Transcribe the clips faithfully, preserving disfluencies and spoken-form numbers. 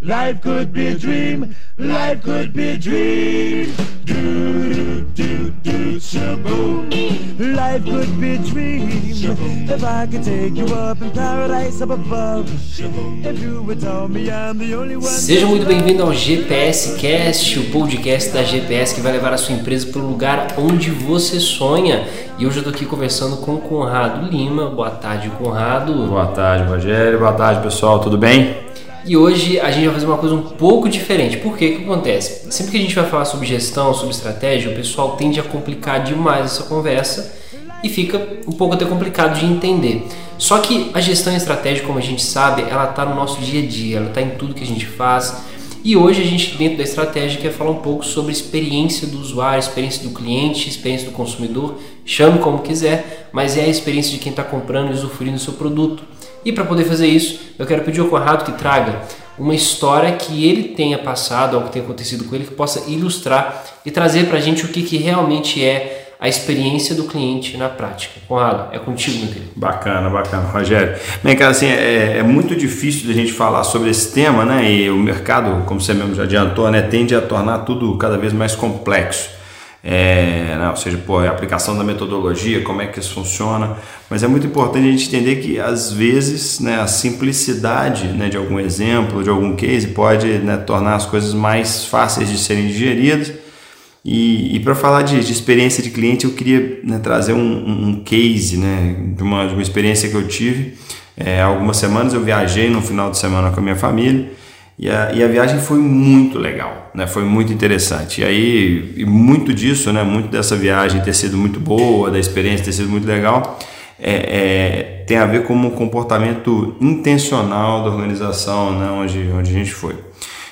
Life could be a dream, life could be a dream. Do do do do shaboom. Life could be a dream shaboom. If I could take you up in paradise up above shaboom. If you would tell me I'm the only one. Seja muito bem-vindo ao G P S Cast, o podcast da G P S que vai levar a sua empresa para o lugar onde você sonha. E hoje eu estou aqui conversando com o Conrado Lima. Boa tarde, Conrado. Boa tarde, Rogério. Boa tarde, pessoal. Tudo bem? E hoje a gente vai fazer uma coisa um pouco diferente. Por que? O que acontece? Sempre que a gente vai falar sobre gestão, sobre estratégia, o pessoal tende a complicar demais essa conversa e fica um pouco até complicado de entender. Só que a gestão e a estratégia, como a gente sabe, ela está no nosso dia a dia, ela está em tudo que a gente faz. E hoje a gente, dentro da estratégia, quer falar um pouco sobre experiência do usuário, experiência do cliente, experiência do consumidor, chame como quiser, mas é a experiência de quem está comprando e usufruindo do seu produto. E para poder fazer isso, eu quero pedir ao Conrado que traga uma história que ele tenha passado, algo que tenha acontecido com ele, que possa ilustrar e trazer para a gente o que, que realmente é a experiência do cliente na prática. Conrado, é contigo, meu querido. Bacana, bacana, Rogério. Bem, cara, assim, é, é muito difícil de a gente falar sobre esse tema, né? E o mercado, como você mesmo já adiantou, né, tende a tornar tudo cada vez mais complexo. É, né, ou seja, pô, a aplicação da metodologia, como é que isso funciona, mas é muito importante a gente entender que às vezes, né, a simplicidade, né, de algum exemplo, de algum case pode, né, tornar as coisas mais fáceis de serem digeridas. E, e para falar de, de experiência de cliente, eu queria, né, trazer um, um case, né, de, uma, de uma experiência que eu tive. É, algumas semanas eu viajei no final de semana com a minha família. E a, e a viagem foi muito legal, né? Foi muito interessante. E aí, e muito disso, né? Muito dessa viagem ter sido muito boa, da experiência ter sido muito legal, é, é, tem a ver com o comportamento intencional da organização, né? Onde, onde a gente foi.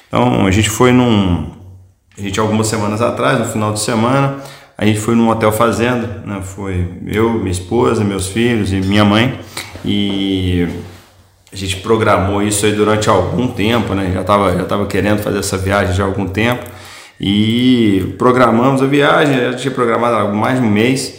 Então, a gente foi num... A gente, algumas semanas atrás, no final de semana, a gente foi num hotel fazenda, né? Foi eu, minha esposa, meus filhos e minha mãe. E... a gente programou isso aí durante algum tempo, né? Já estava já tava querendo fazer essa viagem já há algum tempo e programamos a viagem, já tinha programado há mais de um mês,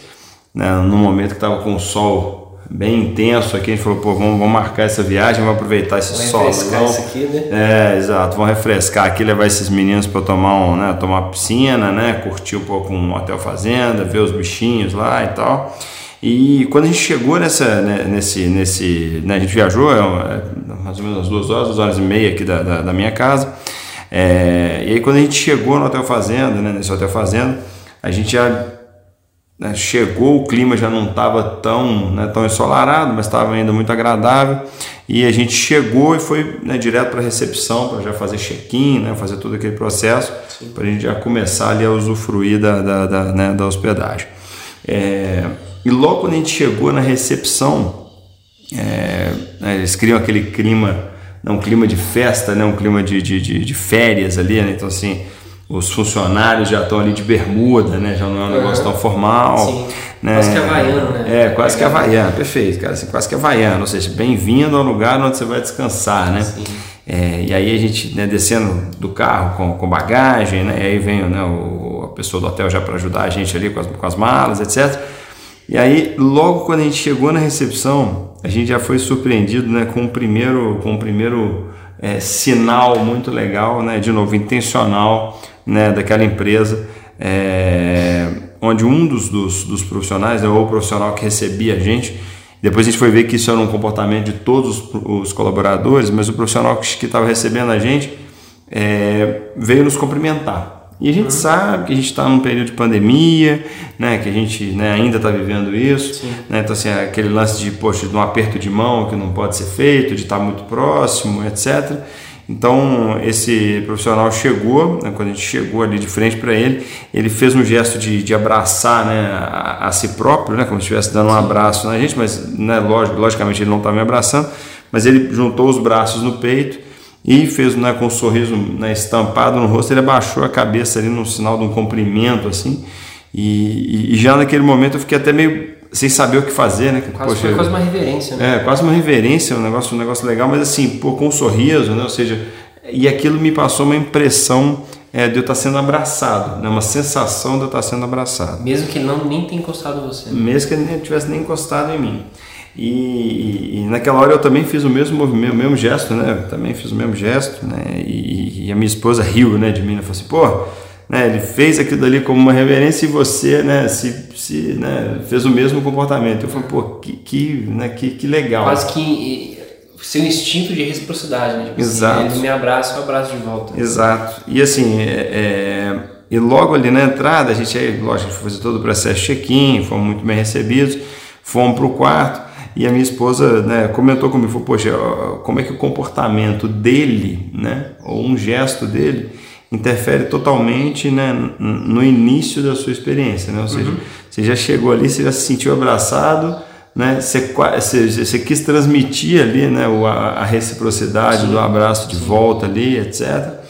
né? No momento que estava com o sol bem intenso aqui, a gente falou, pô, vamos, vamos marcar essa viagem, vamos aproveitar esse sol. Vamos refrescar isso aqui, né? É, exato, vamos refrescar aqui, levar esses meninos para tomar, um, né? tomar piscina, né? Curtir um pouco um hotel fazenda, ver os bichinhos lá e tal. E quando a gente chegou nessa, né, nesse, nesse, né, a gente viajou é, mais ou menos umas duas horas, duas horas e meia aqui da, da, da minha casa, é, e aí quando a gente chegou no Hotel Fazenda, né, nesse Hotel Fazenda, a gente já, né, chegou, o clima já não estava tão, né, tão ensolarado, mas estava ainda muito agradável, e a gente chegou e foi, né, direto para a recepção, para já fazer check-in, né, fazer todo aquele processo, para a gente já começar ali a usufruir da, da, da, né, da hospedagem. É... E logo quando a gente chegou na recepção, é, né, eles criam aquele clima, né, um clima de festa, né, um clima de, de, de, de férias ali, né? Então assim, os funcionários já estão ali de bermuda, né? Já não é um negócio tão formal. Sim, né? Quase que havaiano, né? É, quase que havaiano, perfeito, cara, assim, quase que havaiano, ou seja, bem-vindo ao lugar onde você vai descansar, né? Sim. É, e aí a gente, né, descendo do carro com, com bagagem, né? E aí vem, né, o, a pessoa do hotel já para ajudar a gente ali com as, com as malas, etcétera. E aí, logo quando a gente chegou na recepção, a gente já foi surpreendido, né, com o primeiro, com o primeiro é, sinal muito legal, né, de novo, intencional, né, daquela empresa, é, onde um dos, dos, dos profissionais, né, ou o profissional que recebia a gente, depois a gente foi ver que isso era um comportamento de todos os colaboradores, mas o profissional que estava recebendo a gente é, veio nos cumprimentar. E a gente sabe que a gente está num período de pandemia, né, que a gente, né, ainda está vivendo isso, né, então assim, aquele lance de, poxa, de um aperto de mão que não pode ser feito, de estar muito próximo, etcétera. Então esse profissional chegou, né, quando a gente chegou ali de frente para ele, ele fez um gesto de, de abraçar, né, a, a si próprio, né, como se estivesse dando um abraço na gente, mas, né, lógico, logicamente ele não estava me abraçando, mas ele juntou os braços no peito, e fez, né, com um sorriso, né, estampado no rosto, ele abaixou a cabeça ali no sinal de um cumprimento, assim, e, e já naquele momento eu fiquei até meio sem saber o que fazer, né? Que, quase, poxa, foi quase uma reverência, né? É, quase uma reverência, um negócio, um negócio legal, mas assim, pô, com um sorriso, né? Ou seja, e aquilo me passou uma impressão é, de eu estar sendo abraçado, né? Uma sensação de eu estar sendo abraçado. Mesmo que ele não, nem tenha encostado em você. Mesmo que ele não tivesse nem encostado em mim. E, e naquela hora eu também fiz o mesmo movimento, o mesmo gesto, né? Eu também fiz o mesmo gesto, né? E, e a minha esposa riu, né, de mim, ela falou assim, pô, né, ele fez aquilo dali como uma reverência e você, né, se, se, né, fez o mesmo comportamento. Eu falei, pô, que, que, né, que, que legal. Quase que seu instinto de reciprocidade, né? Tipo, exato. Assim, ele me abraça, eu abraço de volta. Exato. E assim, é, é, e logo ali na entrada, a gente, aí, lógico, foi fazer todo o processo de check-in, fomos muito bem recebidos, fomos para o quarto. E a minha esposa, né, comentou comigo, falou, poxa, como é que o comportamento dele, né, ou um gesto dele, interfere totalmente, né, no início da sua experiência, né? Ou seja, uhum. Você já chegou ali, você já se sentiu abraçado, né? Você, você, você quis transmitir ali, né, a, a reciprocidade, sim, do abraço de, sim, volta ali, etcétera.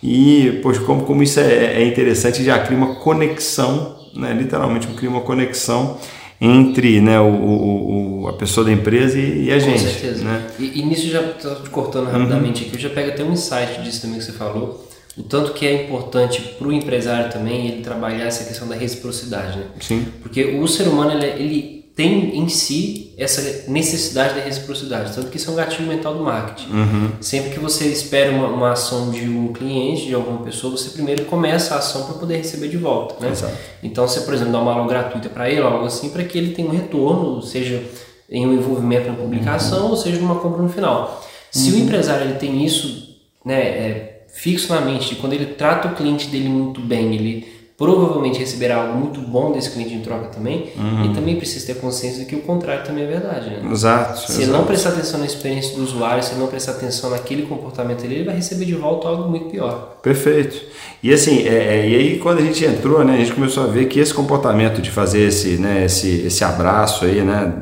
E, poxa, como, como isso é, é interessante, já cria uma conexão, né, literalmente cria uma conexão entre, né, o, o, a pessoa da empresa e, e a com gente. Com certeza. Né? E, e nisso, já estou te cortando rapidamente, uhum, aqui, eu já pego até um insight disso também que você falou, o tanto que é importante para o empresário também ele trabalhar essa questão da reciprocidade. Né? Sim. Porque o ser humano ele, ele tem em si essa necessidade da reciprocidade, tanto que isso é um gatilho mental do marketing. Uhum. Sempre que você espera uma, uma ação de um cliente, de alguma pessoa, você primeiro começa a ação para poder receber de volta. Né? Exato. Então você, por exemplo, dá uma aula gratuita para ele, algo assim, para que ele tenha um retorno, seja em um envolvimento na publicação, uhum, ou seja numa compra no final. Se, uhum, o empresário ele tem isso, né, é, fixo na mente, quando ele trata o cliente dele muito bem, ele provavelmente receberá algo muito bom desse cliente em troca também, uhum, e também precisa ter consciência de que o contrário também é verdade. Né? Exato. Se ele não prestar atenção na experiência do usuário, se ele não prestar atenção naquele comportamento dele, ele vai receber de volta algo muito pior. Perfeito. E assim, é, e aí quando a gente entrou, né, a gente começou a ver que esse comportamento de fazer esse, né, esse, esse abraço aí, né,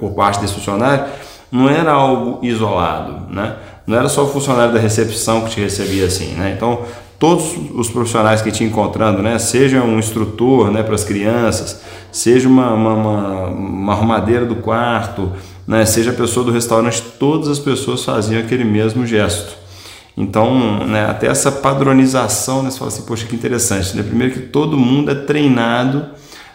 por parte desse funcionário, não era algo isolado, né? Não era só o funcionário da recepção que te recebia assim, né? Então, todos os profissionais que te encontrando, né, seja um instrutor, né, para as crianças, seja uma, uma, uma, uma arrumadeira do quarto, né, seja a pessoa do restaurante, todas as pessoas faziam aquele mesmo gesto. Então, né, até essa padronização, né, você fala assim, poxa, que interessante, né? Primeiro que todo mundo é treinado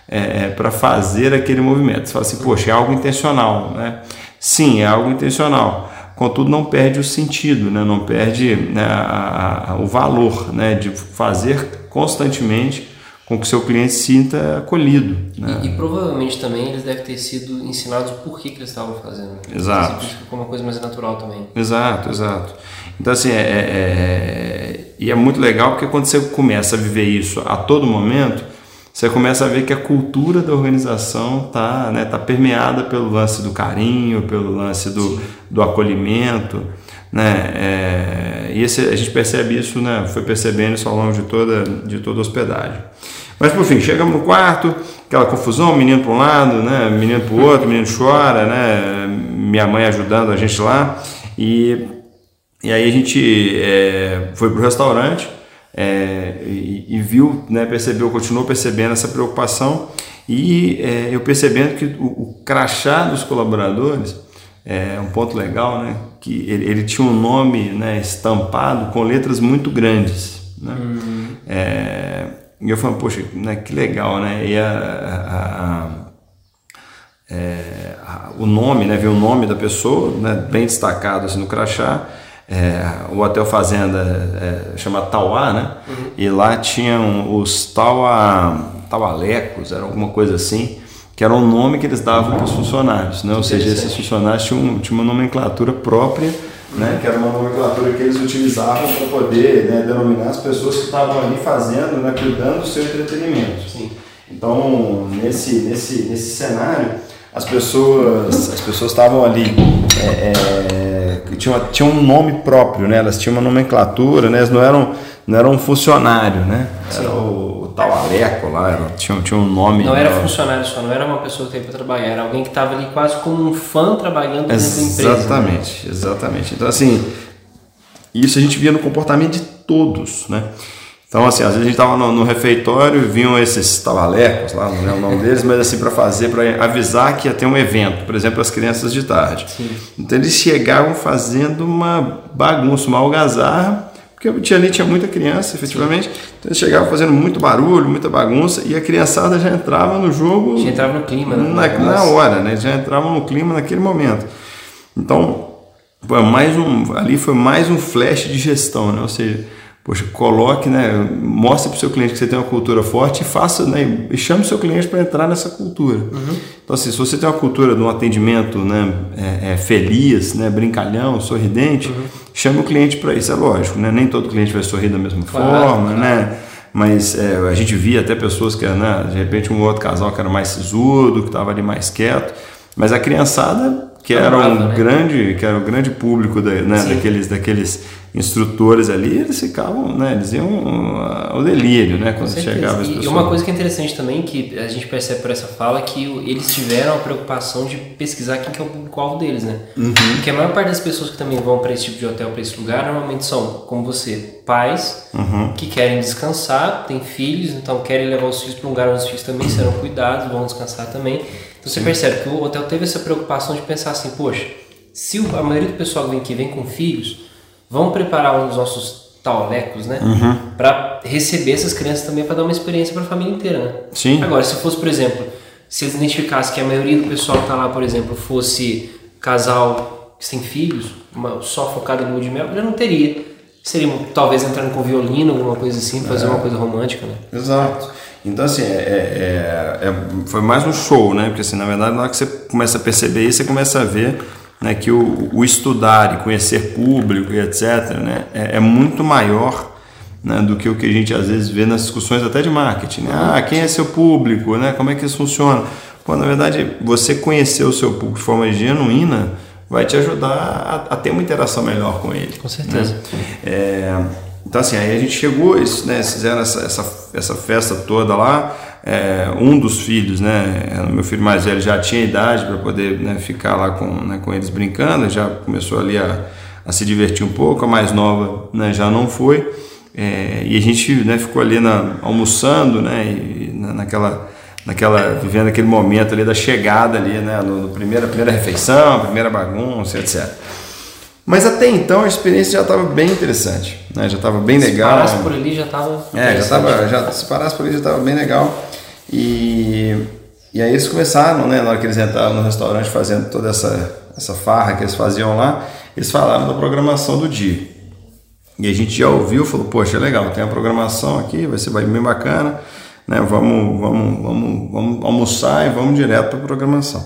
é, para fazer aquele movimento. Você fala assim, poxa, é algo intencional, né? Sim, é algo intencional. Contudo, não perde o sentido, né? Não perde, né, a, a, o valor, né, de fazer constantemente com que o seu cliente se sinta acolhido. Né? E, e provavelmente também eles devem ter sido ensinados o porquê que eles estavam fazendo. Exato. Ficou uma coisa mais natural também. Exato, exato. Então, assim, é, é, e é muito legal porque quando você começa a viver isso a todo momento, você começa a ver que a cultura da organização está, né, tá permeada pelo lance do carinho, pelo lance do, do acolhimento, né? É, e esse, a gente percebe isso, né? Foi percebendo isso ao longo de toda, de toda a hospedagem. Mas, por fim, chegamos no quarto, aquela confusão, menino para um lado, né, menino para o outro, menino chora, né, minha mãe ajudando a gente lá. E, e aí a gente é, foi para o restaurante. É, e, e viu, né, percebeu, continuou percebendo essa preocupação e é, eu percebendo que o, o crachá dos colaboradores é um ponto legal, né, que ele, ele tinha um nome, né, estampado com letras muito grandes, né? Uhum. É, e eu falei, poxa, né, que legal, né? E a, a, a é, a, o nome, né, veio o nome da pessoa, né, bem destacado assim no crachá. É, o Hotel Fazenda é, chama Tauá, né? Uhum. E lá tinham os Tauá, Taualecos, era alguma coisa assim, que era o nome que eles davam, uhum, para os funcionários, né? Ou seja, esses funcionários tinham, tinham uma nomenclatura própria, uhum, né? Que era uma nomenclatura que eles utilizavam para poder, né, denominar as pessoas que estavam ali fazendo, né, cuidando do seu entretenimento. Sim. Então, nesse, nesse, nesse cenário, as pessoas, as pessoas estavam ali, é, é, tinham, tinham um nome próprio, né? Elas tinham uma nomenclatura, né? Elas não eram, não eram um funcionário, né? Era o, o Tauareco lá, era, tinha, tinha um nome. Não era, era funcionário só, não era uma pessoa que ia para trabalhar, era alguém que estava ali quase como um fã trabalhando dentro da empresa. Exatamente, né? Exatamente. Então, assim, isso a gente via no comportamento de todos, né? Então, assim, às vezes a gente estava no, no refeitório e vinham esses Taualecos lá, não lembro o nome deles, mas assim, para fazer, para avisar que ia ter um evento, por exemplo, as crianças de tarde. Sim. Então, eles chegavam fazendo uma bagunça, uma algazarra, Porque o Tiani tinha muita criança, efetivamente. Então eles chegavam fazendo muito barulho, muita bagunça, e a criançada já entrava no jogo. Já entrava no clima, né? Na, na hora, né? Já entrava no clima naquele momento. Então, foi mais um, ali foi mais um flash de gestão, né? Ou seja, poxa, coloque, né? Mostre para o seu cliente que você tem uma cultura forte e faça, né? E chame o seu cliente para entrar nessa cultura. Uhum. Então, assim, se você tem uma cultura de um atendimento, né? É, é, feliz, né? Brincalhão, sorridente. Uhum. Chama o cliente para isso, é lógico, né? Nem todo cliente vai sorrir da mesma claro, forma, claro. Né? Mas é, a gente via até pessoas que, né, de repente, um outro casal que era mais sisudo, que estava ali mais quieto, mas a criançada, que era, era um, né? grande, que era um grande público da, né, daqueles, daqueles instrutores ali, eles ficavam, né, eles iam ao delírio, né, quando chegavam as pessoas. E uma coisa que é interessante também, que a gente percebe por essa fala, que eles tiveram a preocupação de pesquisar quem que é o público-alvo deles, né? Uhum. Porque a maior parte das pessoas que também vão para esse tipo de hotel, para esse lugar, normalmente são, como você, pais, uhum, que querem descansar, têm filhos, então querem levar os filhos para um lugar onde os filhos também serão cuidados, vão descansar também. Então você, sim, percebe que o hotel teve essa preocupação de pensar assim, poxa, se a maioria do pessoal que vem aqui vem com filhos, vamos preparar um dos nossos taulecos, né? Uhum. Para receber essas crianças também, para dar uma experiência para a família inteira, né? Sim. Agora, se fosse, por exemplo, se eles identificassem que a maioria do pessoal que está lá, por exemplo, fosse casal sem filhos, uma, só focado em lua de mel, já não teria. Seria talvez entrando com violino, alguma coisa assim, fazer é. uma coisa romântica, né? Exato. Então, assim, é, é, é, foi mais um show, né? Porque, assim, na verdade, na hora que você começa a perceber isso, você começa a ver, né, que o, o estudar e conhecer público e etc, né, é, é muito maior, né, do que o que a gente às vezes vê nas discussões até de marketing, né? Ah, quem é seu público, né? Como é que isso funciona? Pô, na verdade, você conhecer o seu público de forma genuína vai te ajudar a, a ter uma interação melhor com ele. Com certeza. Né? É, então, assim, aí a gente chegou, isso, né, fizeram essa, essa, essa festa toda lá. É, um dos filhos, né, meu filho mais velho já tinha idade para poder, né, ficar lá com, né, com eles brincando, já começou ali a, a se divertir um pouco. A mais nova, né, já não foi, é, e a gente, né, ficou ali na, almoçando, né, e na, naquela, naquela, vivendo aquele momento ali da chegada ali, né, no, no primeira, primeira refeição, primeira bagunça, etcétera. Mas até então a experiência já estava bem interessante, né? Já estava bem legal. Se parasse por ali já estava... É, já tava, já, se parasse por ali já estava bem legal. E, e aí eles começaram, né, na hora que eles entraram no restaurante fazendo toda essa, essa farra que eles faziam lá, eles falaram da programação do dia. E a gente já ouviu, falou, poxa, é legal, tem a programação aqui, vai ser bem bacana, né? Vamos, vamos, vamos, vamos almoçar e vamos direto para a programação.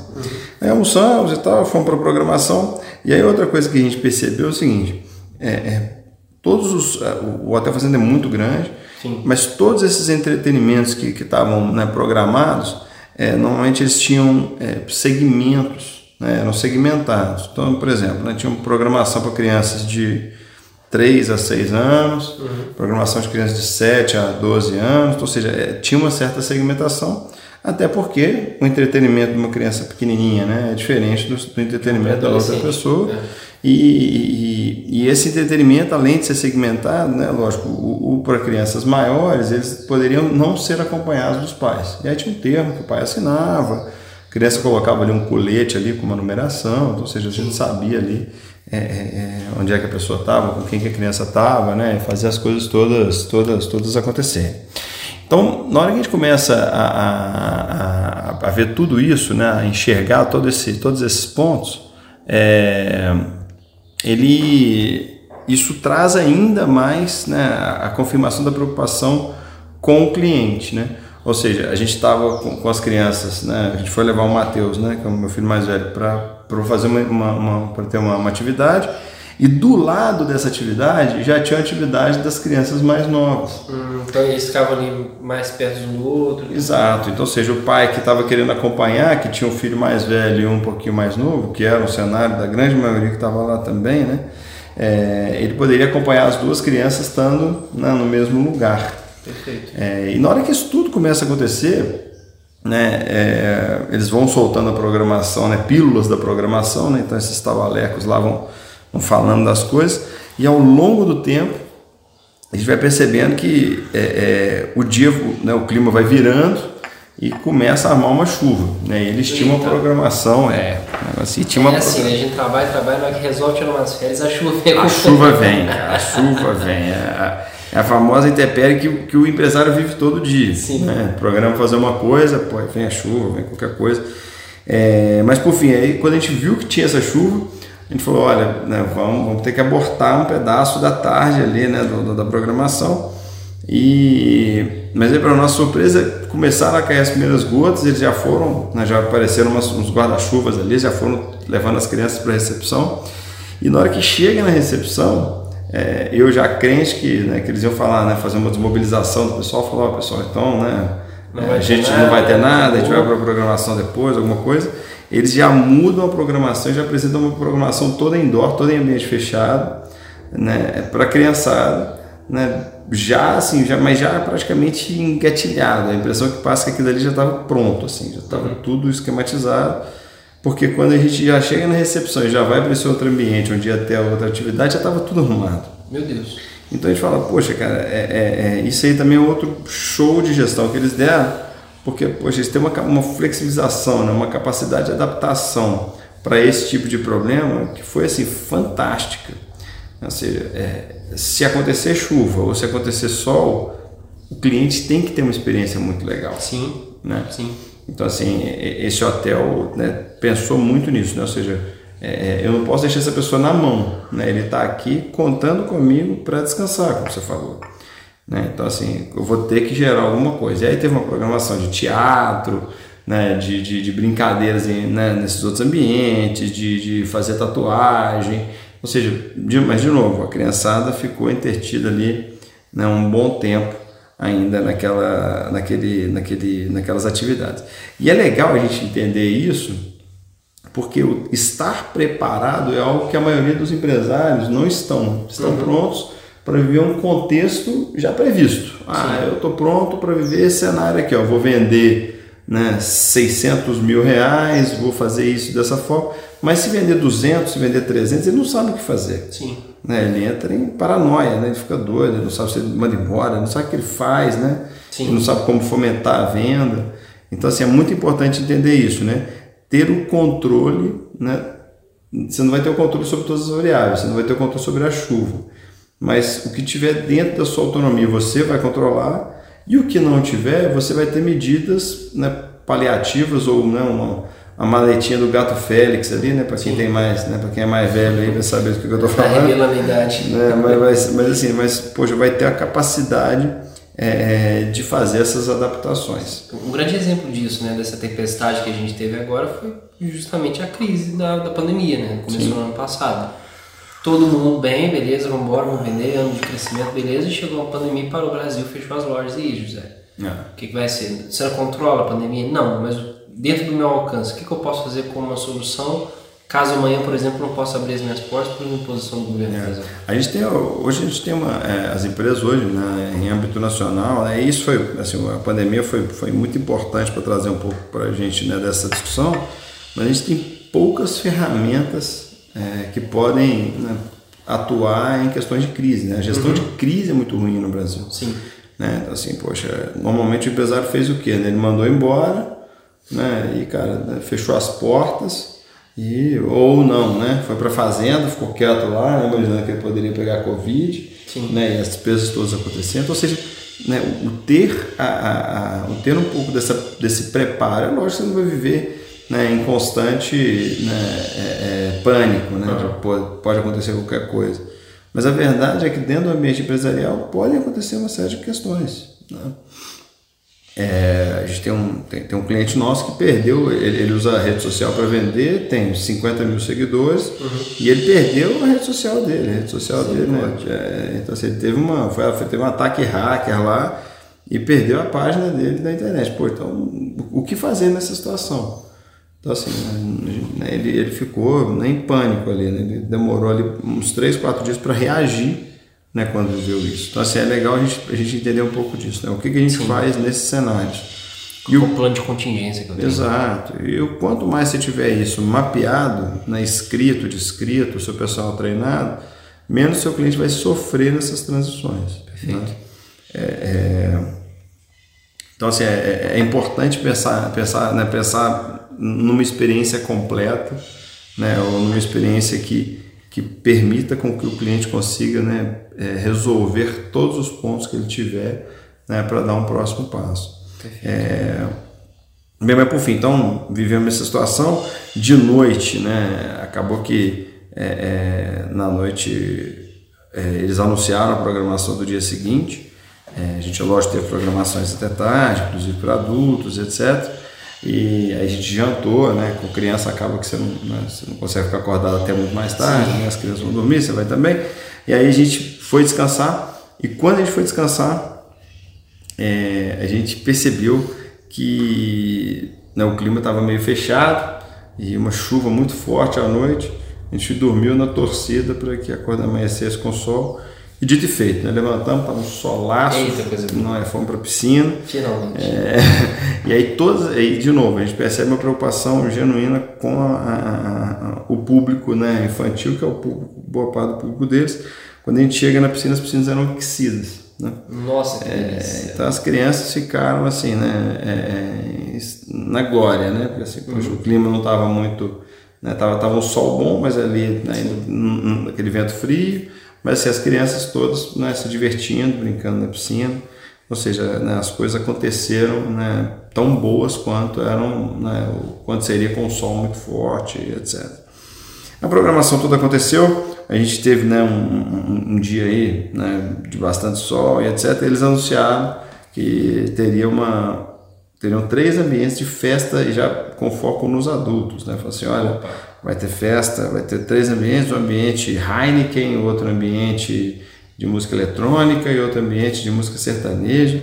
Aí almoçamos e tal, fomos para a programação. E aí outra coisa que a gente percebeu é o seguinte, é, é, todos os, o Hotel Fazenda é muito grande, sim, mas todos esses entretenimentos que estavam, né, programados, é, normalmente eles tinham é, segmentos, né, eram segmentados. Então, por exemplo, né, tinha uma programação para crianças de três a seis anos, uhum, programação de crianças de sete a doze anos, então, ou seja, é, tinha uma certa segmentação. Até porque o entretenimento de uma criança pequenininha, né, é diferente do, do entretenimento da outra pessoa. É. E, e, e esse entretenimento, além de ser segmentado, né, lógico, o, o para crianças maiores, eles poderiam não ser acompanhados dos pais. E aí tinha um termo que o pai assinava, a criança colocava ali um colete ali com uma numeração, então, ou seja, a gente sabia ali é, é, onde é que a pessoa estava, com quem que a criança estava, né, fazia as coisas todas, todas, todas acontecerem. Então, na hora que a gente começa a, a, a, a ver tudo isso, né, a enxergar todo esse, todos esses pontos, é, ele, isso traz ainda mais, né, a confirmação da preocupação com o cliente, né? Ou seja, a gente estava com, com as crianças, né, a gente foi levar o Matheus, né, que é o meu filho mais velho, para fazer uma, uma, uma, para ter uma, uma atividade. E do lado dessa atividade, já tinha a atividade das crianças mais novas. Hum, então eles ficavam ali mais perto um do outro. Exato. Então, ou seja, o pai que estava querendo acompanhar, que tinha um filho mais velho e um pouquinho mais novo, que era o cenário da grande maioria que estava lá também, né? É, ele poderia acompanhar as duas crianças estando, né, no mesmo lugar. Perfeito. É, e na hora que isso tudo começa a acontecer... Né, é, eles vão soltando a programação, né, pílulas da programação, né? Então esses tavalecos lá vão... falando das coisas, e ao longo do tempo a gente vai percebendo que é, é, o dia, né, o clima vai virando, e começa a armar uma chuva, né? Eles Eita. tinham uma programação, é, assim, tinha uma é assim, programação. A gente trabalha, trabalha, na hora que resolve tirar umas férias, a chuva vem. A chuva vem, a chuva vem, é a, a famosa intempérie que, que o empresário vive todo dia. Sim. Né? Programa fazer uma coisa, pô, vem a chuva, vem qualquer coisa, é, mas por fim, aí quando a gente viu que tinha essa chuva, a gente falou, olha, né, vamos, vamos ter que abortar um pedaço da tarde ali, né, do, do, da programação. E, mas aí, para nossa surpresa, começaram a cair as primeiras gotas, eles já foram, né, já apareceram umas, uns guarda-chuvas ali, já foram levando as crianças para a recepção. E na hora que chega na recepção, é, eu já crente que, né, que eles iam falar, né, fazer uma desmobilização do pessoal, falar, ó, pessoal, então, né, é, a gente nada, não vai ter nada, a gente vai para a programação depois, alguma coisa. Eles já mudam a programação, já apresentam uma programação toda indoor, toda em ambiente fechado, né, para a criançada, né, já assim, já, mas já praticamente engatilhado. A impressão que passa é que aquilo ali já estava pronto, assim, já estava tudo esquematizado, porque quando a gente já chega na recepção e já vai para esse outro ambiente, onde ia ter outra atividade, já estava tudo arrumado. Meu Deus! Então a gente fala, poxa, cara, é, é, é, isso aí também é outro show de gestão que eles deram, porque, poxa, eles têm uma, uma flexibilização, né, uma capacidade de adaptação para esse tipo de problema que foi, assim, fantástica. Ou seja, é, se acontecer chuva ou se acontecer sol, o cliente tem que ter uma experiência muito legal. Sim, né? Sim. Então, assim, esse hotel, né, pensou muito nisso, né? Ou seja, é, eu não posso deixar essa pessoa na mão, né? Ele está aqui contando comigo para descansar, como você falou, né? Então, assim, eu vou ter que gerar alguma coisa. E aí teve uma programação de teatro, né, de, de, de brincadeiras em, né, nesses outros ambientes, de, de fazer tatuagem. Ou seja, de, mas de novo, a criançada ficou entretida ali, né, um bom tempo ainda naquela, naquele, naquele, naquelas atividades. E é legal a gente entender isso, porque o estar preparado é algo que a maioria dos empresários não estão. Estão uhum. prontos para viver um contexto já previsto. Ah, Sim. eu estou pronto para viver esse cenário aqui, ó, vou vender... né, seiscentos mil reais, vou fazer isso dessa forma, mas se vender duzentos, se vender trezentos, ele não sabe o que fazer. Sim. Né, ele entra em paranoia, né, ele fica doido, ele não sabe se ele manda embora, ele não sabe o que ele faz, né? Sim. Ele não sabe como fomentar a venda. Então, assim, é muito importante entender isso, né? Ter o controle, né? Você não vai ter o controle sobre todas as variáveis, você não vai ter o controle sobre a chuva, mas o que tiver dentro da sua autonomia você vai controlar. E o que não tiver, você vai ter medidas, né, paliativas ou não, uma, a maletinha do gato Félix ali, né, para quem tem mais, né, para quem é mais velho aí vai saber do que eu estou falando. Né, mas, mas, mas assim, mas poxa, vai ter a capacidade é, de fazer essas adaptações. Um grande exemplo disso, né, dessa tempestade que a gente teve agora foi justamente a crise da, da pandemia, né, começou Sim. no ano passado. Todo mundo bem, beleza, vamos embora, vamos vender, ano de crescimento, beleza, e chegou a pandemia para o Brasil, fechou as lojas. E aí, José, o que, que vai ser? Você não controla a pandemia? Não, mas dentro do meu alcance, o que, que eu posso fazer como uma solução, caso amanhã, por exemplo, não possa abrir as minhas portas por uma imposição do governo? É. A gente tem, hoje a gente tem uma, é, as empresas hoje, né, em âmbito nacional, né, isso foi, assim, a pandemia foi, foi muito importante para trazer um pouco para a gente, né, dessa discussão, mas a gente tem poucas ferramentas É, que podem, né, atuar em questões de crise, né? A gestão uhum. de crise é muito ruim no Brasil. Sim. Né? Então, assim, poxa, normalmente o empresário fez o quê? Ele mandou embora, né? E, cara, fechou as portas, e, ou não, né? Foi para a fazenda, ficou quieto lá, né, imaginando que ele poderia pegar a Covid, Sim. né? E as despesas todas acontecendo. Ou seja, né, o, ter a, a, a, o ter um pouco dessa, desse preparo, é lógico que você não vai viver, né, em constante, né, é, é, pânico, né, ah. pode, pode acontecer qualquer coisa, mas a verdade é que dentro do ambiente empresarial pode acontecer uma série de questões, né? É, a gente tem um, tem, tem um cliente nosso que perdeu, ele, ele usa a rede social para vender, tem cinquenta mil seguidores, uhum. e ele perdeu a rede social dele, a rede social Sim, dele, né? É, então, assim, ele teve, uma, foi, teve um ataque hacker lá e perdeu a página dele na internet. Pô, então o que fazer nessa situação? Então, assim, né, ele, ele ficou, né, em pânico ali, né, ele demorou ali uns três, quatro dias para reagir, né, quando viu isso. Então, assim, é legal a gente, a gente entender um pouco disso, né, o que, que a gente Sim. faz nesses cenários. E o plano de contingência que eu tenho. Exato. E o quanto mais você tiver isso mapeado, né, escrito, descrito, o seu pessoal treinado, menos seu cliente vai sofrer nessas transições. Perfeito. Né? É, é... Então, assim, é, é importante pensar, pensar, né, pensar numa experiência completa, né, ou numa experiência que, que permita com que o cliente consiga, né, é, resolver todos os pontos que ele tiver, né, para dar um próximo passo. É, bem, mas por fim, então, vivemos essa situação de noite, né, acabou que é, é, na noite é, eles anunciaram a programação do dia seguinte. É, a gente, lógico, teve programações até tarde, inclusive para adultos, etcétera. E aí a gente jantou, né? Com criança acaba que você não, né, você não consegue ficar acordado até muito mais tarde, né? As crianças vão dormir, você vai também. E aí a gente foi descansar, e quando a gente foi descansar, é, a gente percebeu que, né, o clima estava meio fechado e uma chuva muito forte à noite. A gente dormiu na torcida para que a corda amanhecesse com o sol. E dito e feito, né? Levantamos, estava um solaço, nós fomos para a piscina. Finalmente. É, e aí, todos, aí, de novo, a gente percebe uma preocupação genuína com a, a, a, o público, né, infantil, que é o público, boa parte do público deles. Quando a gente chega na piscina, as piscinas eram aquecidas. Né? Nossa, que delícia. É, então as crianças ficaram assim, né, é, na glória, né? Porque assim, poxa, uhum. o clima não estava muito. Estava, né, tava um sol bom, mas ali, né, ainda, aquele vento frio. Mas assim, as crianças todas, né, se divertindo, brincando na piscina, ou seja, né, as coisas aconteceram, né, tão boas quanto eram, né, quanto seria com o sol muito forte, etcétera. A programação toda aconteceu, a gente teve, né, um, um, um dia aí, né, de bastante sol e etcétera. Eles anunciaram que teria uma, teriam três ambientes de festa e já com foco nos adultos, né? Falaram assim, olha, vai ter festa, vai ter três ambientes, um ambiente Heineken, outro ambiente de música eletrônica e outro ambiente de música sertaneja.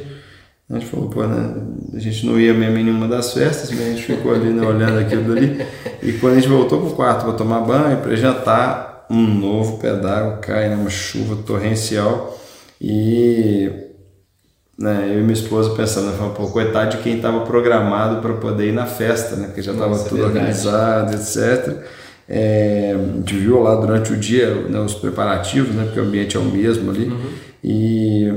A gente falou, pô, né, a gente não ia mesmo em nenhuma das festas, mas a gente ficou ali, né, olhando aquilo ali. E quando a gente voltou pro quarto para tomar banho, para jantar, um novo pedaço cai, né, uma chuva torrencial. E, né, eu e minha esposa pensando, né, pô, coitado de quem estava programado para poder ir na festa, né, porque já estava tudo organizado, etcétera. É, a gente viu lá durante o dia, né, os preparativos, né, porque o ambiente é o mesmo ali. Uhum. E,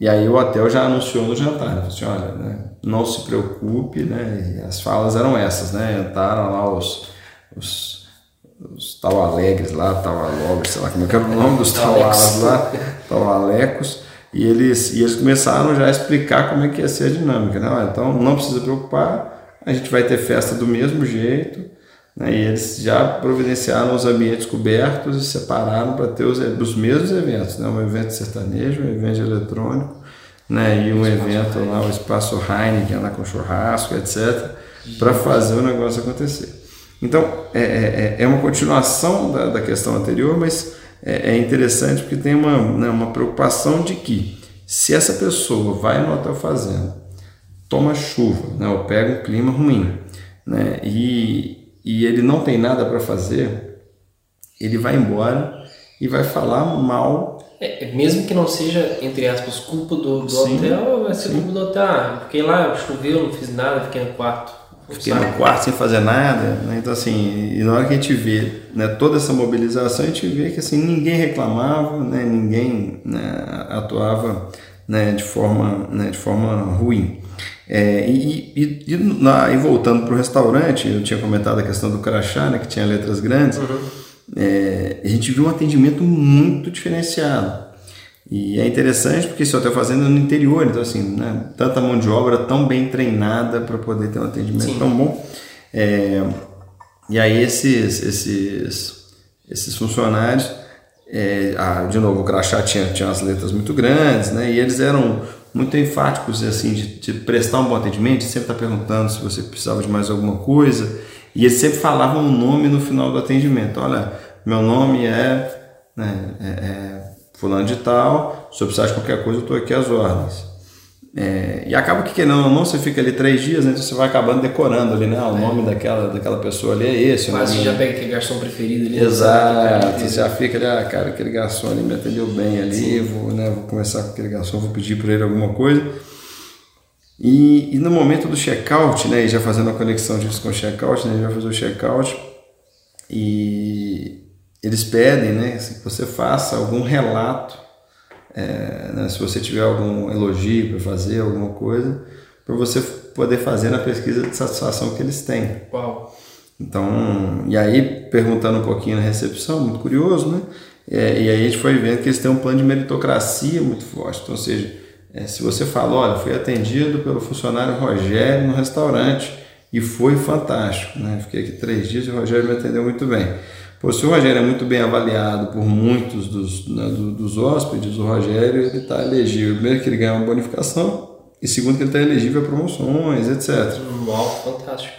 e aí o hotel já anunciou no jantar, né, falou assim, olha, né, não se preocupe, né, e as falas eram essas, né, entraram lá os... os os Taualegres lá, Taualogres, sei lá como é que era o nome dos Taualas lá, Taualecos. E eles, e eles começaram já a explicar como é que ia ser a dinâmica, né? Então não precisa preocupar, a gente vai ter festa do mesmo jeito, né? E eles já providenciaram os ambientes cobertos e separaram para ter os, os mesmos eventos, né? Um evento sertanejo, um evento eletrônico, né? E um evento lá, o espaço Heineken lá com churrasco, etcétera, para fazer o negócio acontecer. Então é, é, é uma continuação da, da questão anterior, mas é interessante porque tem uma, né, uma preocupação de que se essa pessoa vai no hotel fazenda, toma chuva, né, ou pega um clima ruim, né, e, e ele não tem nada para fazer, ele vai embora e vai falar mal. É, mesmo que não seja, entre aspas, culpa do, do sim, hotel, vai ser sim. culpa do hotel. Ah, fiquei lá, choveu, não fiz nada, fiquei no quarto. Fiquei no quarto sem fazer nada, né? Então assim, e na hora que a gente vê, né, toda essa mobilização, a gente vê que assim, ninguém reclamava, né, ninguém, né, atuava, né, de, forma, né, de forma ruim. É, e, e, e, na, e voltando para o restaurante, eu tinha comentado a questão do crachá, né, que tinha letras grandes, uhum. é, a gente viu um atendimento muito diferenciado. E é interessante porque esse hotel fazenda é no interior, então assim, né, tanta mão de obra tão bem treinada para poder ter um atendimento Sim. tão bom. É, e aí esses, esses, esses funcionários, é, ah, de novo, o crachá tinha, tinha umas letras muito grandes, né, e eles eram muito enfáticos assim, de, de prestar um bom atendimento, de sempre estar perguntando se você precisava de mais alguma coisa, e eles sempre falavam o nome no final do atendimento. Olha, meu nome é... Né, é, é fulano de tal, se eu precisar de qualquer coisa, eu estou aqui às ordens. É, e acaba que, querendo ou não, você fica ali três dias, né, então você vai acabando decorando ali, né, o é. nome daquela, daquela pessoa ali é esse. Mas você já pega aquele garçom preferido ali. Exato, você já fica ali, ah, cara, aquele garçom ali me atendeu bem ali, vou, né, vou conversar com aquele garçom, vou pedir para ele alguma coisa. E, e no momento do check-out, né, já fazendo a conexão disso com o check-out, né, já fazer o check-out e... Eles pedem, né, que você faça algum relato, é, né, se você tiver algum elogio para fazer, alguma coisa, por você poder fazer na pesquisa de satisfação que eles têm. Uau. Então, e aí, perguntando um pouquinho na recepção, muito curioso, né? É, e aí a gente foi vendo que eles têm um plano de meritocracia muito forte. Então, ou seja, é, se você fala, olha, fui atendido pelo funcionário Rogério no restaurante e foi fantástico, né? Fiquei aqui três dias e o Rogério me atendeu muito bem. Pô, se o Rogério é muito bem avaliado por muitos dos, né, dos hóspedes, o Rogério ele está elegível. Primeiro que ele ganha uma bonificação e segundo que ele está elegível a promoções, etcétera. Uau, fantástico.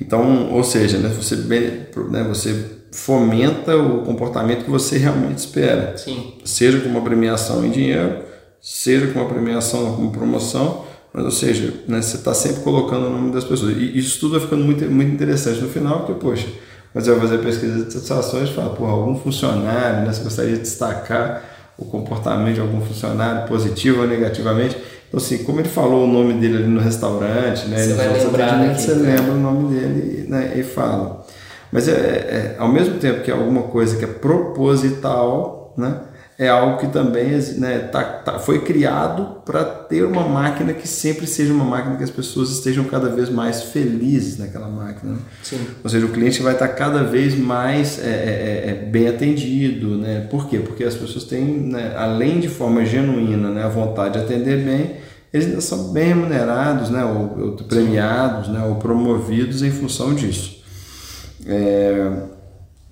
Então, ou seja, né, você, né, você fomenta o comportamento que você realmente espera. Sim. Seja com uma premiação em dinheiro, seja com uma premiação como promoção, mas, ou seja, né, você está sempre colocando o nome das pessoas. E isso tudo vai ficando muito, muito interessante no final, porque, poxa, você vai fazer pesquisa de satisfações e fala, pô, algum funcionário, né? Você gostaria de destacar o comportamento de algum funcionário, positivo ou negativamente. Então, assim, como ele falou o nome dele ali no restaurante, né? Você vai lembrar, né? Você lembra o nome dele, né? E fala. Mas, é, é, ao mesmo tempo que é alguma coisa que é proposital, né? É algo que também, né, tá, tá, foi criado para ter uma máquina que sempre seja uma máquina que as pessoas estejam cada vez mais felizes naquela máquina. Né? Sim. Ou seja, o cliente vai estar cada vez mais é, é, é, bem atendido. Né? Por quê? Porque as pessoas têm, né, além de forma genuína, né, a vontade de atender bem, eles ainda são bem remunerados, né, ou, ou premiados, né, ou promovidos em função disso. É...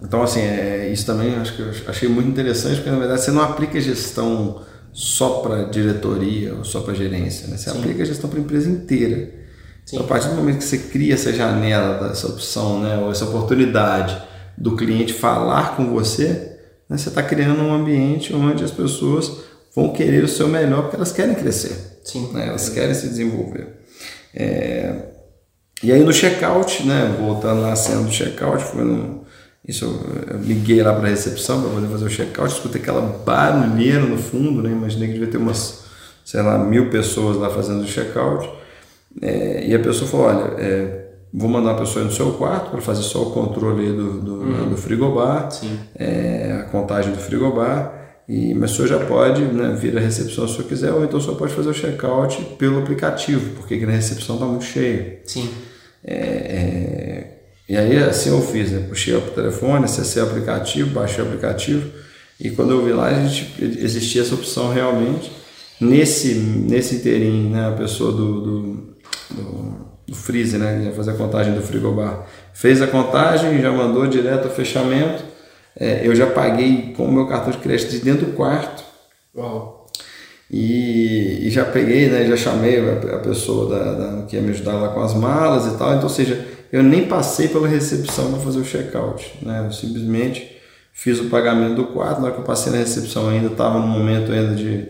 Então, assim, é, isso também acho que eu achei muito interessante, porque, na verdade, você não aplica gestão só para diretoria ou só para gerência, né? Você Sim. aplica a gestão para a empresa inteira. Sim. Então, a partir do momento que você cria essa janela, essa opção, né, ou essa oportunidade do cliente falar com você, né, você está criando um ambiente onde as pessoas vão querer o seu melhor, porque elas querem crescer, Sim. né? Elas querem se desenvolver. É... E aí, no check-out, né, voltando lá, sendo do check-out, foi no... Isso, eu liguei lá para a recepção para poder fazer o check-out, escutei aquela barulheira no fundo, né? Imaginei que devia ter umas, sei lá, mil pessoas lá fazendo o check-out. É, e a pessoa falou, olha, é, vou mandar a pessoa no seu quarto para fazer só o controle do, do, uhum. né, do frigobar, é, a contagem do frigobar, e, mas o senhor já pode, né, vir à recepção se o senhor quiser, ou então o senhor pode fazer o check-out pelo aplicativo, porque aqui na recepção está muito cheio. Sim. É, é, E aí assim eu fiz, né? Puxei o telefone, acessei o aplicativo, baixei o aplicativo e quando eu vi lá a gente, existia essa opção realmente. Nesse, nesse inteirinho, né? A pessoa do, do, do, do freezer, né? Que ia fazer a contagem do frigobar, fez a contagem, já mandou direto ao fechamento. É, eu já paguei com o meu cartão de crédito de dentro do quarto. Uau. E, e já peguei, né? Já chamei a, a pessoa da, da, que ia me ajudar lá com as malas e tal, então ou seja... Eu nem passei pela recepção para fazer o check-out, né? Eu simplesmente fiz o pagamento do quarto. Na hora que eu passei na recepção ainda estava num momento ainda de,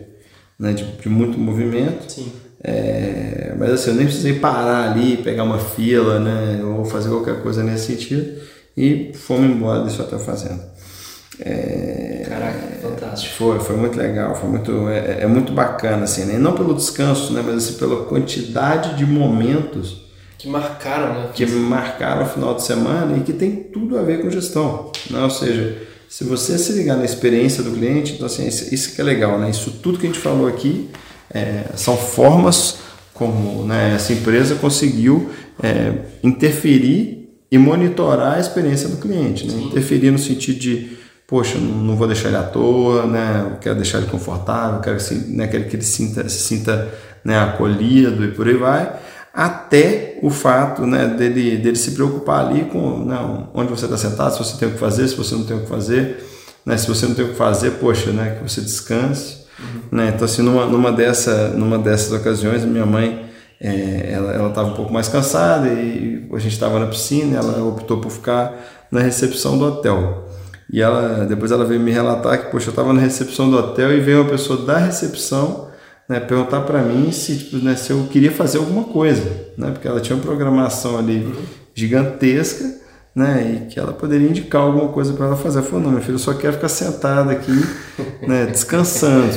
né, de, de muito movimento. Sim. É, mas assim, eu nem precisei parar ali, pegar uma fila, né? Ou fazer qualquer coisa nesse sentido. E fomos embora desse hotel fazenda. É, Caraca, fantástico. Foi, foi muito legal, foi muito, é, é muito bacana, assim, né? Não pelo descanso, né? Mas assim, pela quantidade de momentos... Que marcaram, né? Que marcaram o final de semana e que tem tudo a ver com gestão, né? Ou seja, se você se ligar na experiência do cliente, então assim, isso que é legal, né? Isso tudo que a gente falou aqui é, são formas como, né, essa empresa conseguiu é, interferir e monitorar a experiência do cliente, né? Interferir no sentido de, poxa, não vou deixar ele à toa, né? Eu quero deixar ele confortável, quero, né, quero que ele sinta, se sinta, né, acolhido e por aí vai. Até o fato, né, dele, dele se preocupar ali com, não, onde você está sentado, se você tem o que fazer, se você não tem o que fazer, né, se você não tem o que fazer, poxa, né, que você descanse. Uhum. Né? Então, assim, numa, numa, dessa, numa dessas ocasiões, a minha mãe é, ela estava um pouco mais cansada e a gente estava na piscina, ela optou por ficar na recepção do hotel. E ela, depois ela veio me relatar que, poxa, eu estava na recepção do hotel e veio uma pessoa da recepção, né, perguntar para mim se, tipo, né, se eu queria fazer alguma coisa, né, porque ela tinha uma programação ali gigantesca, né, e que ela poderia indicar alguma coisa para ela fazer. Eu falei, não, meu filho, eu só quero ficar sentado aqui, né, descansando.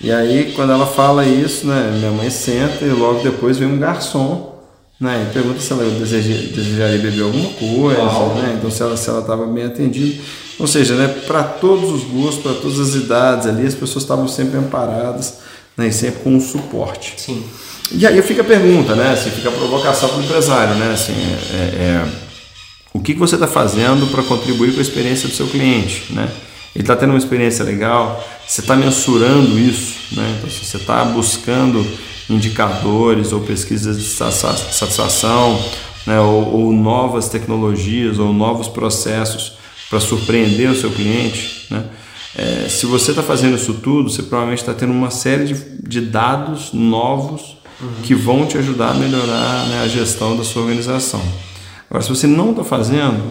E aí, quando ela fala isso, né, minha mãe senta e logo depois vem um garçom, né, e pergunta se ela deseja, desejaria beber alguma coisa, wow, né, então se ela se ela estava bem atendida. Ou seja, né, para todos os gostos, para todas as idades ali, as pessoas estavam sempre amparadas. né? E sempre com um suporte. Sim. E aí fica a pergunta, né? Assim, fica a provocação para o empresário, né? Assim, é, é, o que você está fazendo para contribuir com a experiência do seu cliente, né? Ele está tendo uma experiência legal, você está mensurando isso, né? Então, assim, você está buscando indicadores ou pesquisas de satisfação, né? ou, ou novas tecnologias ou novos processos para surpreender o seu cliente, né? É, se você está fazendo isso tudo, você provavelmente está tendo uma série de, de dados novos, uhum, que vão te ajudar a melhorar, né, a gestão da sua organização. Agora, se você não está fazendo,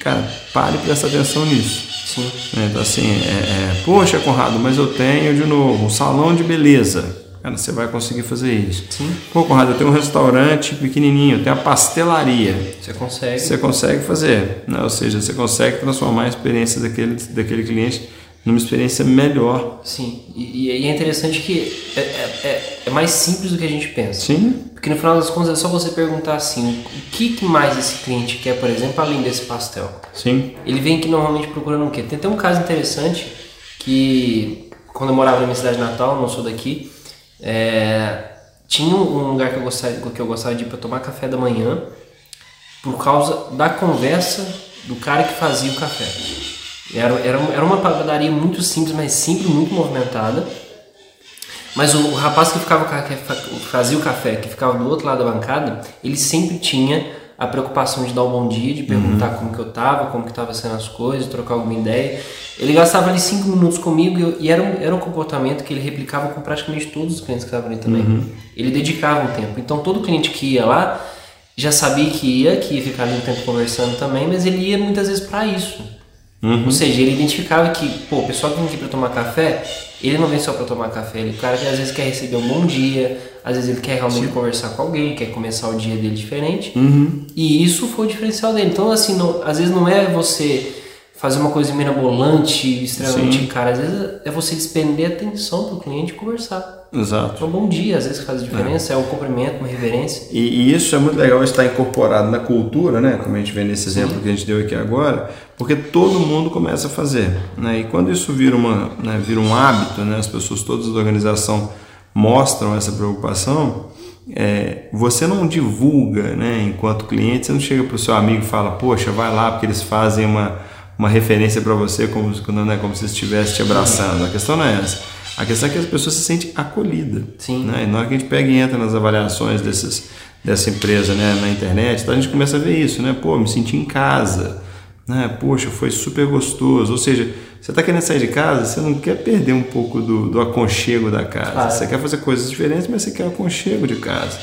cara, pare e presta atenção nisso. Sim. É, então, assim, é, é, poxa, Conrado, mas eu tenho de novo um salão de beleza. Cara, você vai conseguir fazer isso. Sim. Pô, Conrado, eu tenho um restaurante pequenininho, eu tenho a pastelaria. Você consegue. Você consegue fazer, né? Ou seja, você consegue transformar a experiência daquele, daquele cliente numa experiência melhor. Sim, e, e é interessante que é, é, é mais simples do que a gente pensa. Sim. Porque no final das contas é só você perguntar assim, o que, que mais esse cliente quer, por exemplo, além desse pastel? Sim. Ele vem aqui normalmente procurando o quê? Tem até um caso interessante que, quando eu morava na minha cidade natal, não sou daqui, É, tinha um lugar que eu gostava, que eu gostava de ir para tomar café da manhã por causa da conversa do cara que fazia o café. Era, era, era uma padaria muito simples, mas sempre muito movimentada. Mas o, o rapaz que ficava que fazia o café, que ficava do outro lado da bancada, ele sempre tinha a preocupação de dar um bom dia, de perguntar, uhum, como que eu tava, como que tava sendo as coisas, trocar alguma ideia. Ele gastava ali cinco minutos comigo e, eu, e era, um, era um comportamento que ele replicava com praticamente todos os clientes que estavam ali também. Uhum. Ele dedicava um tempo. Então todo cliente que ia lá já sabia que ia, que ia ficar ali um tempo conversando também, mas ele ia muitas vezes para isso. Uhum. Ou seja, ele identificava que, pô, o pessoal que vem aqui para tomar café, ele não vem só para tomar café, ele, o cara que às vezes quer receber um bom dia, às vezes ele quer realmente, sim, conversar com alguém, quer começar o dia dele diferente, uhum, e isso foi o diferencial dele. Então, assim, não, às vezes não é você fazer uma coisa mirabolante, extremamente cara, às vezes é você despender atenção pro cliente e conversar. Exato. Então, bom dia, às vezes que faz a diferença, é, é um cumprimento, uma reverência. E, e isso é muito legal estar incorporado na cultura, né? Como a gente vê nesse exemplo, sim, que a gente deu aqui agora, porque todo mundo começa a fazer, né? E quando isso vira, uma, né, vira um hábito, né? As pessoas todas da organização mostram essa preocupação. É, você não divulga, né? Enquanto cliente, você não chega pro seu amigo e fala, poxa, vai lá porque eles fazem uma uma referência para você, como, né, como se estivesse te abraçando. A questão não é essa. A questão é que as pessoas se sentem acolhidas. Sim. Né? E na hora que a gente pega e entra nas avaliações desses, dessa empresa, né, na internet, então a gente começa a ver isso, né? Pô, me senti em casa. Né? Poxa, foi super gostoso. Ou seja, você está querendo sair de casa, você não quer perder um pouco do, do aconchego da casa. Claro. Você quer fazer coisas diferentes, mas você quer o aconchego de casa.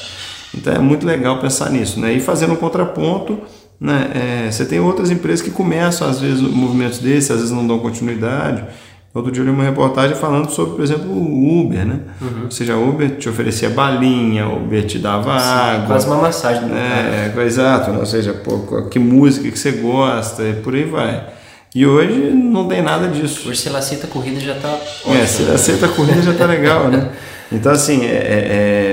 Então é muito legal pensar nisso, né? E fazendo um contraponto, né? É, você tem outras empresas que começam às vezes movimentos desses, às vezes não dão continuidade. Outro dia eu li uma reportagem falando sobre, por exemplo, o Uber, né? Uhum. Ou seja, o Uber te oferecia balinha, o Uber te dava, sim, água, quase uma massagem, né? É, exato, né? Ou seja, pô, que música que você gosta e por aí vai. E hoje não tem nada disso. Hoje se ela aceita a corrida já está ótimo. É, se ela aceita a corrida já está legal, né? Então assim, é,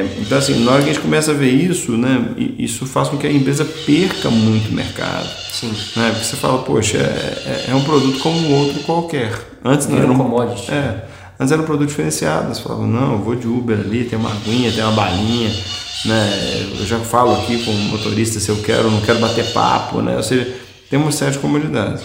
é, então assim, na hora que a gente começa a ver isso, né, isso faz com que a empresa perca muito mercado. Sim. Né, porque você fala, poxa, é, é um produto como um outro qualquer. Antes não era um commodity. É, antes era um produto diferenciado. Você falava, não, eu vou de Uber ali, tem uma aguinha, tem uma balinha, né? Eu já falo aqui com o motorista se eu quero ou não quero bater papo, né? Ou seja, tem uma série de comodidades.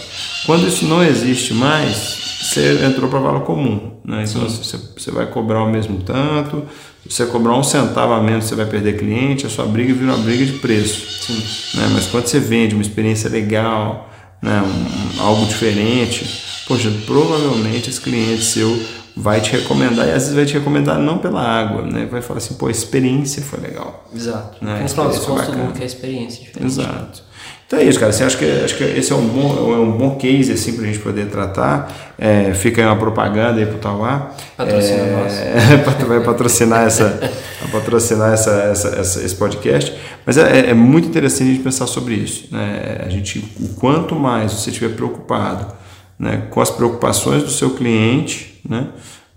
Quando isso não existe mais, você entrou para valor comum, né? Então você, você vai cobrar o mesmo tanto, se você cobrar um centavo a menos você vai perder cliente, a sua briga vira uma briga de preço. Sim. Né? Mas quando você vende uma experiência legal, né? um, algo diferente, poxa, provavelmente esse cliente seu vai te recomendar, e às vezes vai te recomendar não pela água, né? Vai falar assim, pô, a experiência foi legal. Exato. Né? Mas claro, todo mundo quer experiência diferente. Exato. Então é isso, cara. Assim, acho, que, acho que esse é um bom, é um bom case assim, para a gente poder tratar. É, fica aí uma propaganda aí para o Tauá. Patrocina é, nós. É, vai patrocinar, essa, patrocinar essa, essa, essa, esse podcast. Mas é, é muito interessante a gente pensar sobre isso. Né? A gente, o quanto mais você estiver preocupado, né, com as preocupações do seu cliente, né,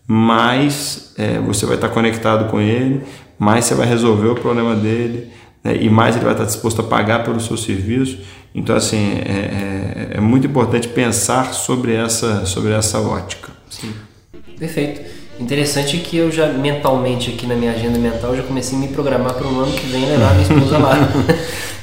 mais é, você vai estar conectado com ele, mais você vai resolver o problema dele, né, e mais ele vai estar disposto a pagar pelo seu serviço. Então assim, é, é, é muito importante pensar sobre essa, sobre essa ótica. Sim, perfeito. Interessante que eu já mentalmente, aqui na minha agenda mental, já comecei a me programar para o ano que vem levar a minha esposa lá.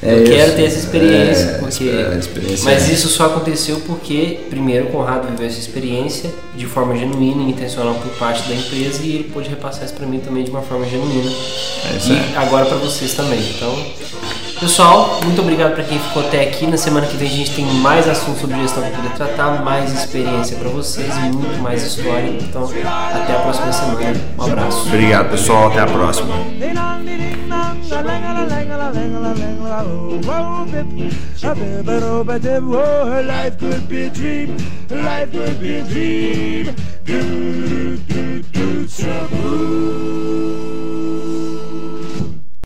é eu isso. Quero ter essa experiência, é, porque... a experiência mas é. Isso só aconteceu porque, primeiro, o Conrado viveu essa experiência de forma genuína e intencional por parte da empresa, e ele pôde repassar isso para mim também de uma forma genuína, é isso e é. agora para vocês também. Então, pessoal, muito obrigado para quem ficou até aqui. Na semana que vem a gente tem mais assuntos sobre gestão para poder tratar, mais experiência para vocês e muito mais história. Então, até a próxima semana. Um abraço. Obrigado, pessoal. Até a próxima.